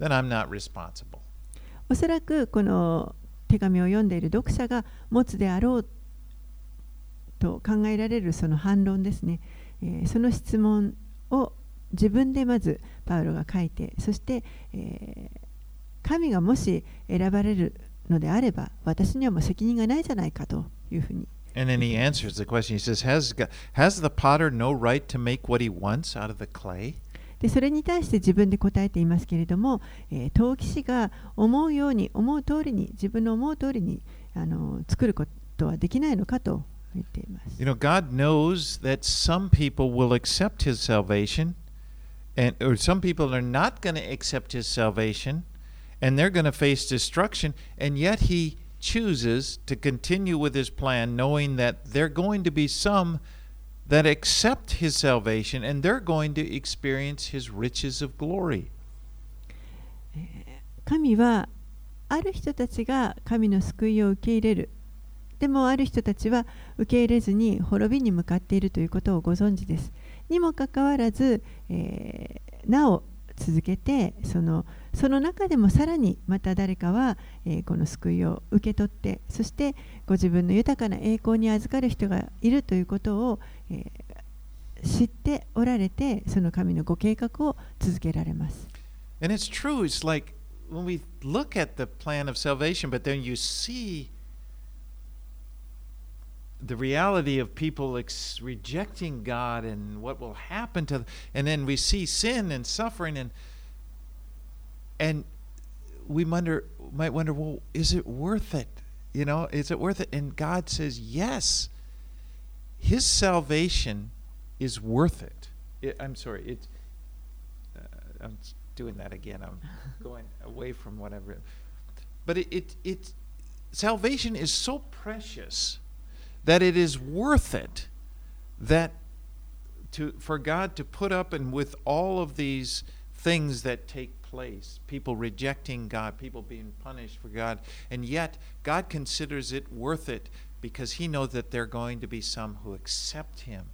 then I'm not responsible. おそらくこの手紙を読んでいる読者が持つであろうと考えられるその反論ですね、その質問を自分でまずパウロが書いて、そして、神がもし選ばれるのであれば私にはもう責任がないじゃないかというふうに。And then he answers the question. He says, has the potter no right to make what he wants out of the clay? でそれに対して自分で答えていますけれども、陶器師が思うように思う通りに自分の思う通りに作ることはできないのかと。God knows that some people will accept his salvation, or some people are not going to accept his salvation, and they're going to face destruction, and yet he chooses to continue with his plan, knowing that there are going to be some that accept his salvation, and they're going to experience his riches of glory. 神はある人たちが神の救いを受け入れる。でもある人たちは受け入れずに滅びに向かっているということをご存知です。にもかかわらず、なお続けてその中でもさらにまた誰かは、この救いを受け取って、そしてご自分の豊かな栄光に預かる人がいるということを、知っておられて、その神のご計画を続けられます。And it's true. It's like when we look at the plan of salvation, but then you see the reality of people rejecting God and what will happen to them, and then we see sin and suffering, and we might wonder, well, is it worth it? You know, is it worth it? And God says, yes, His salvation is worth it. I'm doing that again. I'm going away from whatever. But salvation is so precious that it is worth it that for God to put up and with all of these things that take place, people rejecting God, people being punished for God, and yet God considers it worth it because He knows that there are going to be some who accept Him,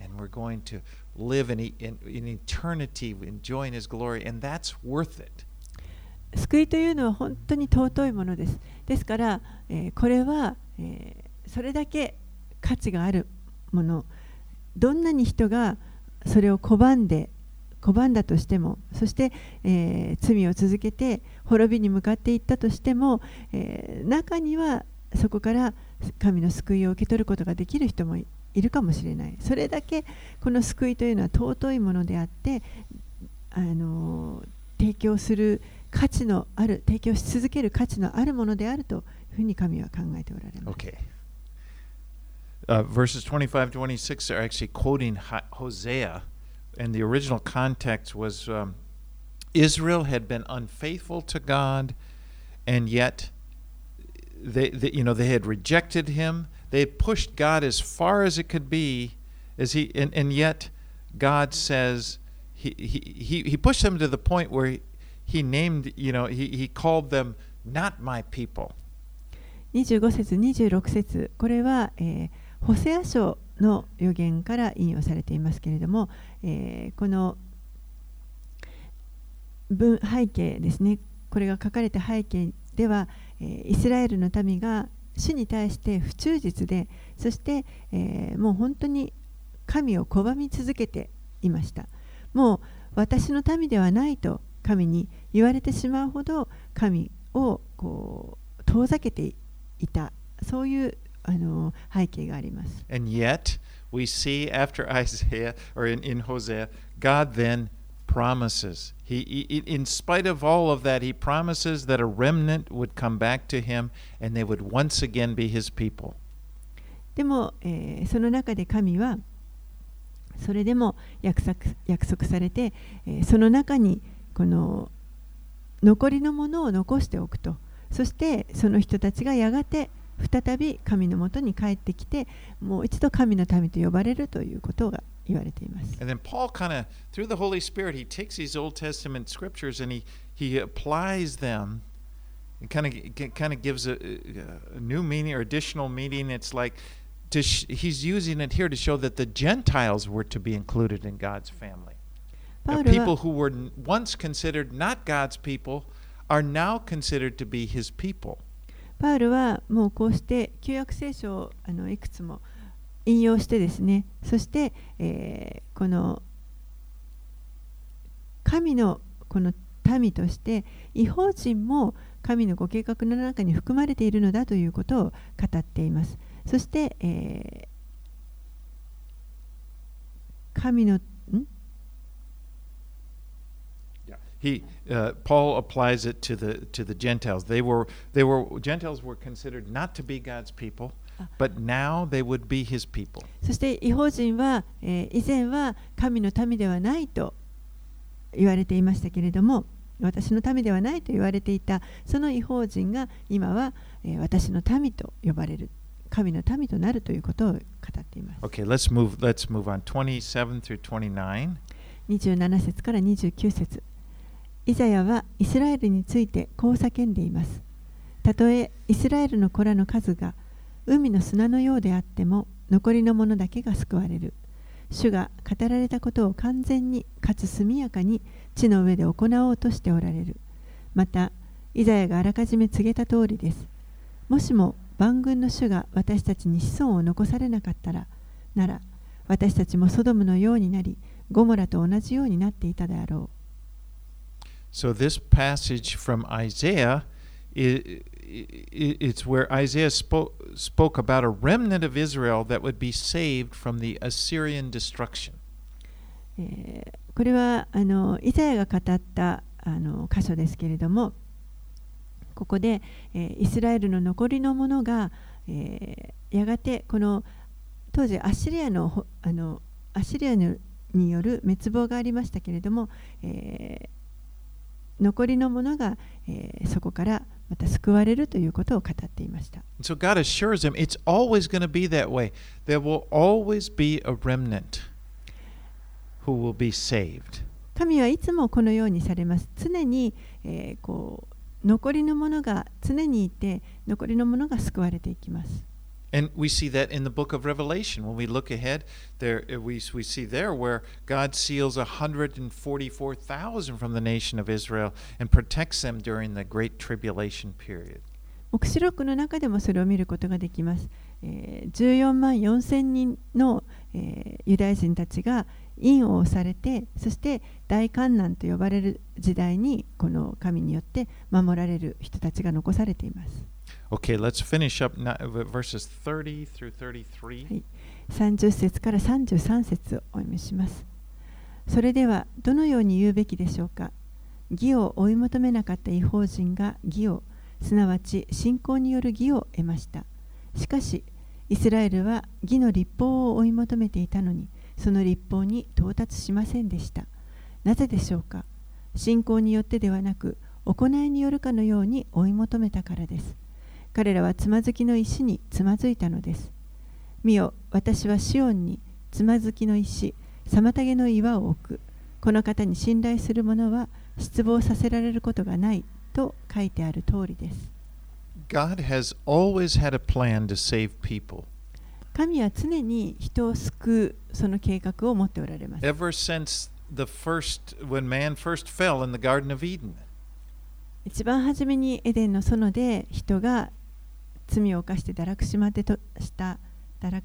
and we're going to live in eternity enjoying His glory, and that's worth it. 救いというのは本当に尊いものです。ですから、これは、それだけ価値があるもの、どんなに人がそれを拒んだとしても、そして、罪を続けて滅びに向かっていったとしても、中にはそこから神の救いを受け取ることができる人もいるかもしれない。それだけこの救いというのは尊いものであって、提供する価値のある、提供し続ける価値のあるものであるというふうに神は考えておられます。Okay. Verses 25-26 are actually quoting Hosea. And the original context was Israel had been unfaithful to God, and yet they had rejected Him. They had pushed God as far as it could be, and yet God says He pushed them to the point where He named, He called them not my people. 25節26節、これはホセア書の予言から引用されていますけれども、この背景ですね、これが書かれた背景では、イスラエルの民が主に対して不忠実で、そして、もう本当に神を拒み続けていました。もう私の民ではないと神に言われてしまうほど、神をこう遠ざけていた、そういう背景があります。And yet we see after Isaiah or in Hosea, God then promises. He in spite of all of that, He promises that a remnant would come back to Him and they would once again be His people. でも、その中で神はそれでも約束されて、その中にこの残りのものを残しておくと、そしてその人たちがやがて再び神のもとに帰ってきて、もう一度神の民と呼ばれるということが言われています。And then Paul kind of through the Holy Spirit, he takes these Old Testament scriptures and he applies them and kind of gives a new meaning or additional meaning. It's like he's using it here to show that the Gentiles were to be included in God's family. The people who were once considered not God's people are now considered to be His people.パウルはもうこうして旧約聖書をいくつも引用してですね、そして、この神のこの民として異邦人も神のご計画の中に含まれているのだということを語っています。そして、神のPaul applies it to the Gentiles. They were Gentiles were considered not to be God's people, but now they would be His people. そして異邦人は、以前は神の民ではないと言われていましたけれども、私の民ではないと言われていたその異邦人が今は、私の民と呼ばれる、神の民となるということを語っています。Okay, let's move on. 27-29. 27節から29節。イザヤはイスラエルについてこう叫んでいます。たとえイスラエルの子らの数が海の砂のようであっても、残りのものだけが救われる。主が語られたことを完全にかつ速やかに地の上で行おうとしておられる。また、イザヤがあらかじめ告げた通りです。もしも万軍の主が私たちに子孫を残されなかったら、なら私たちもソドムのようになり、ゴモラと同じようになっていたであろう。So this passage from Isaiah, it's where Isaiah spoke about a remnant of Israel that would be saved from the Assyrian destruction. これはイザヤが語った箇所ですけれども、ここでイスラエルの残りのものがやがてこの当時アッシリアによる滅亡がありましたけれども、残りのものがそこからまた救われるということを語っていました。So God assures him it's always going to be that way. There will always be a remnant who will be saved. 神はいつもこのようにされます。常に残りのものが常にいて、残りのものが救われていきます。And we see that in the book of Revelation. When we look ahead, there we see there where God seals 144,000 from the nation of Israel and protects them during the great tribulation period. 黙示録の中でもそれを見ることができます。144000人のユダヤ人たちが印を押されて、そして大観難と呼ばれる時代にこの神によって守られる人たちが残されています。Okay, let's finish up verses 30 through 33. はい、30節から33節をお読みします。それではどのように言うべきでしょうか。義を追い求めなかった違法人が義を、すなわち信仰による義を得ました。しかし、イスラエルは義の律法を追い求めていたのに、その律法に到達しませんでした。なぜでしょうか。信仰によってではなく、行いによるかのように追い求めたからです。彼らはつまずきの石につまずいたのです。見よ、私はシオンにつまずきの石、妨げの岩を置く。この方に信頼する者は失望させられることがないと書いてある通りです。God has always had a plan to save people. 神は常に人を救うその計画を持っておられます。Ever since when man first fell in the Garden of Eden. 一番初めにエデンの園で人が罪を犯して堕落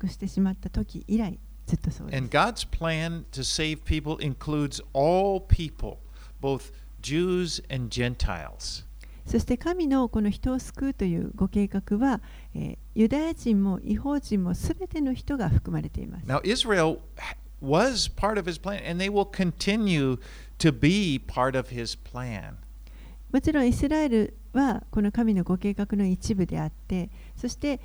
してしまった時以来ずっとそうです。And God's plan to save people includes all people, both Jews and Gentiles. そして神のこの人を救うというご計画は、ユダヤ人も異邦人もすべての人が含まれています。Now Israel was part of His plan, and they will continue to be part of His plan. もちろんイスラエルはこの神のご計画の一部であって、そして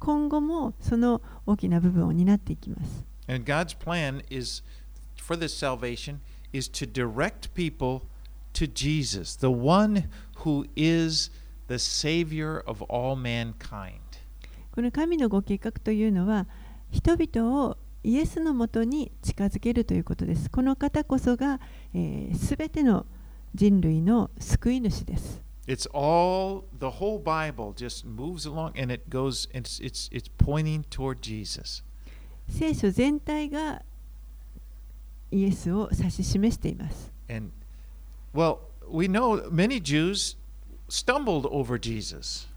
今後もその大きな部分を担っていきます。And God's plan is for this salvation is to direct people to Jesus, the one who is the savior of all mankind. この神のご計画というのは、人々をイエスのもとに近づけるということです。この方こそがすべての人類の救い主です。It's all, the whole Bible just moves along and it goes, it's pointing toward Jesus. 聖書全体がイエスを指し示しています。And, well, we know many Jews stumbled over Jesus.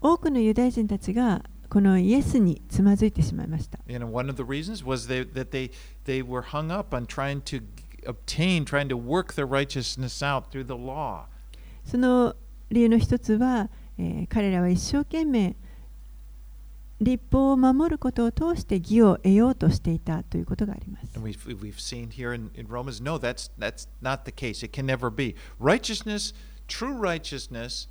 多くのユダヤ人たちがこのイエスにつまずいてしまいました。And one of the reasons was that they were hung up on trying to work their righteousness out through the law.その理由の一つは、彼らは一生懸命律法を守ることを通して義を得ようとしていたということがあります。We've seen here in Romans, no, that's not the case. It can never be. Righteousness, true righteousness,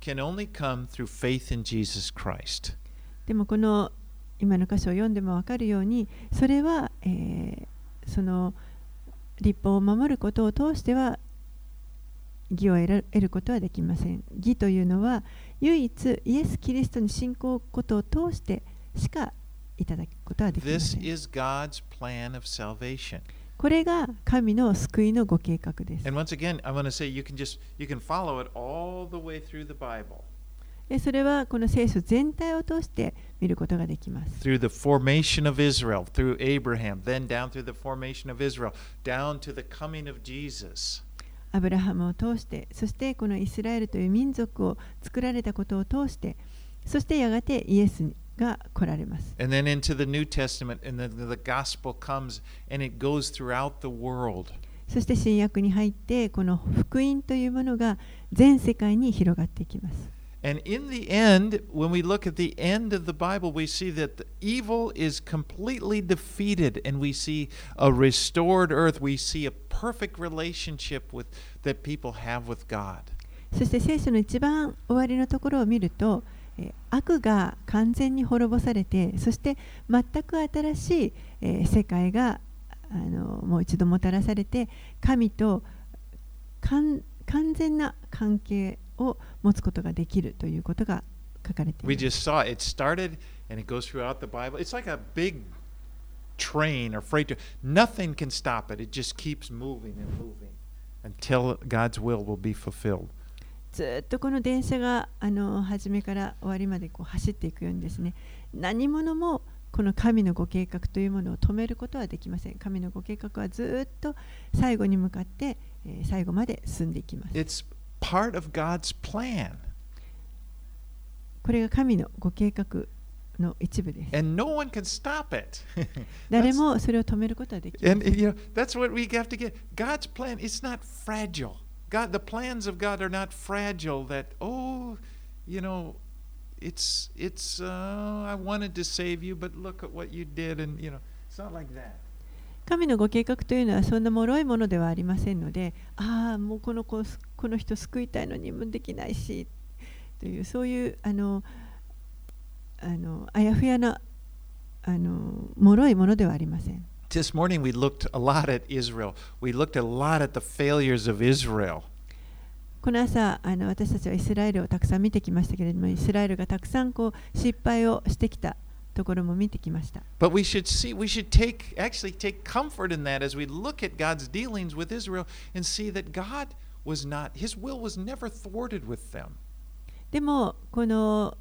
can only come through faith in Jesus Christ. でもこの今の箇所を読んでもわかるように、それは、その律法を守ることを通しては義を得ることはできません。義というのは唯一イエス・キリストに信仰を置くことを通してしかいただくことはできません。This is God's plan of salvation. これが神の救いのご計画です。And once again, I want to say you can follow it all the way through the Bible. それはこの聖書全体を通して見ることができます。Through the formation of Israel, through Abraham, then down through the formation of Israel, down to the coming of Jesus.アブラハムを通して、そしてこのイスラエルという民族を作られたことを通して、そしてやがてイエスが来られます。And then into the New Testament, and the gospel comes, and it goes throughout the world. そして新約に入ってこの福音というものが全世界に広がっていきます。And in the end, when we look at the end of the Bible, we see that the evil is completely defeated, and we see a restored earth. We see a perfect relationship with that people have with God. そして聖書の一番終わりのところを見ると、悪が完全に滅ぼされて、そして全く新しい、世界がもう一度もたらされて、神と完全な関係を持つことができるということが書かれています。We just saw it started and it goes throughout the Bible. It's like a big train or freight train. Nothing can stop it. It just keeps moving and moving until God's will be fulfilled. ずっとこの電車が初めから終わりまでこう走っていくようにですね、何者もこの神のご計画というものを止めることはできません。神のご計画はずっと最後に向かって、最後まで進んでいきます。It's part of God's plan. これが神のご計画の一部です。And no one can stop it. 誰もそれを止めることはできません。And you know, that's what we have to get. God's plan is not fragile. God, the plans of God are not fragile. That oh, you know.It's, I wanted to save you, but look at what you did, and you know, it's not like that. 神のご計画というのはそんな脆いものではありませんので、ああもうこの人救いたいのにもできないしというそういうあやふやな脆いものではありません。This morning we looked a lot at Israel. We looked a lot at the failures of Israel.この朝私たちはイスラエルをたくさん見てきましたけれども、イスラエルがたくさんこう失敗をしてきたところも見てきました。But we should actually take comfort in that as we look at God's dealings with Israel and see that God was not, His will was never thwarted with them. でもこの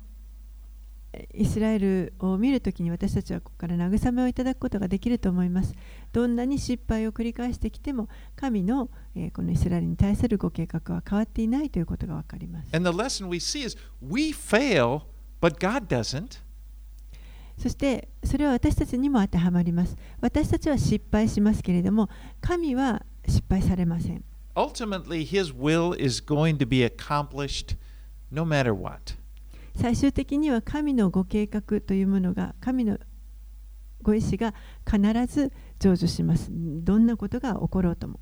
イスラエルを見るときに私たちはここから慰めをいただくことができると思います。どんなに失敗を繰り返してきても、神のこのイスラエルに対するご計画は変わっていないということがわかります。And the lesson we see is we fail, but God doesn't. そしてそれは私たちにも当てはまります。私たちは失敗しますけれども、神は失敗されません。Ultimately, His will is going to be accomplished no matter what.最終的には神のご計画というものが、神のご意志が必ず成就します。どんなことが起ころうとも。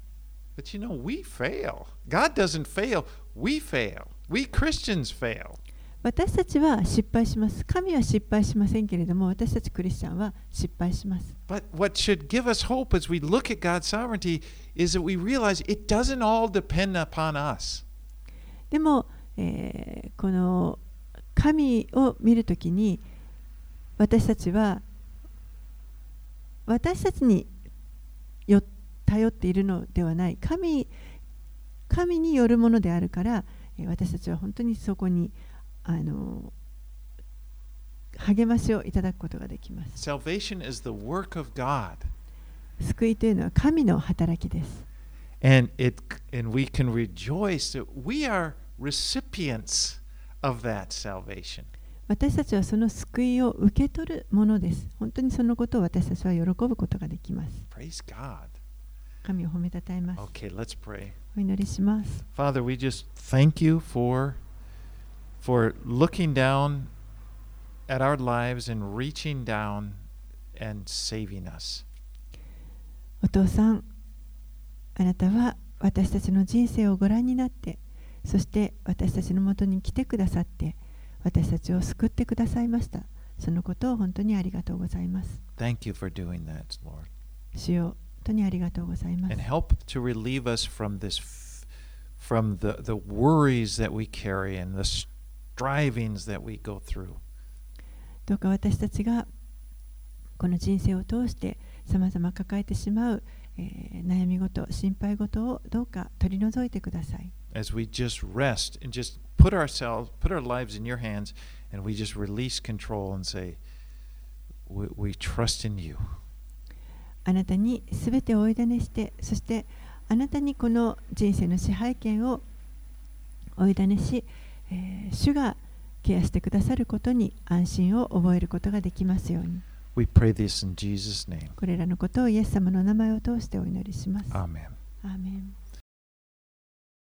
But you know, we fail. God doesn't fail. We fail. We Christians fail. 私たちは失敗します。神は失敗しませんけれども、私たちクリスチャンは失敗します。But what should give us hope as we look at God's sovereignty is that we realize it doesn't all depend upon us. でも、この神を見るときに私たちは私たちに頼っているのではない、神によるものであるから、私たちは本当にそこに励ましをいただくことができます。救いというのは神の働きです。 and we can rejoice that we are recipients of that salvation. 私たちはその救いを受け取るものです。本当にそのことを私たちは喜ぶことができます。Praise God. 神を褒めたたえます。Okay, let's pray. お祈りします。Father, we just thank you for looking down at our lives and reaching down and saving us. お父さん、あなたは私たちの人生をご覧になって、そして私たちのもとに来てくださって、私たちを救ってくださいました。そのことを本当にありがとうございます。Thank you for doing that, Lord. 主よ、本当にありがとうございます。And help to relieve us from the worries that we carry and the strivings that we go through. どうか私たちがこの人生を通してさまざま抱えてしまう、悩み事、心配事をどうか取り除いてください。As we just rest and just put our lives in your hands, and we just release control and say, we trust in you. あなたにすべてをお委ねして、そしてあなたにこの人生の支配権をお委ねし、主がケアしてくださることに安心を覚えることができますように。We pray this in Jesus' name. これらのことをイエス様の名前を通してお祈りします。アーメン。アーメン。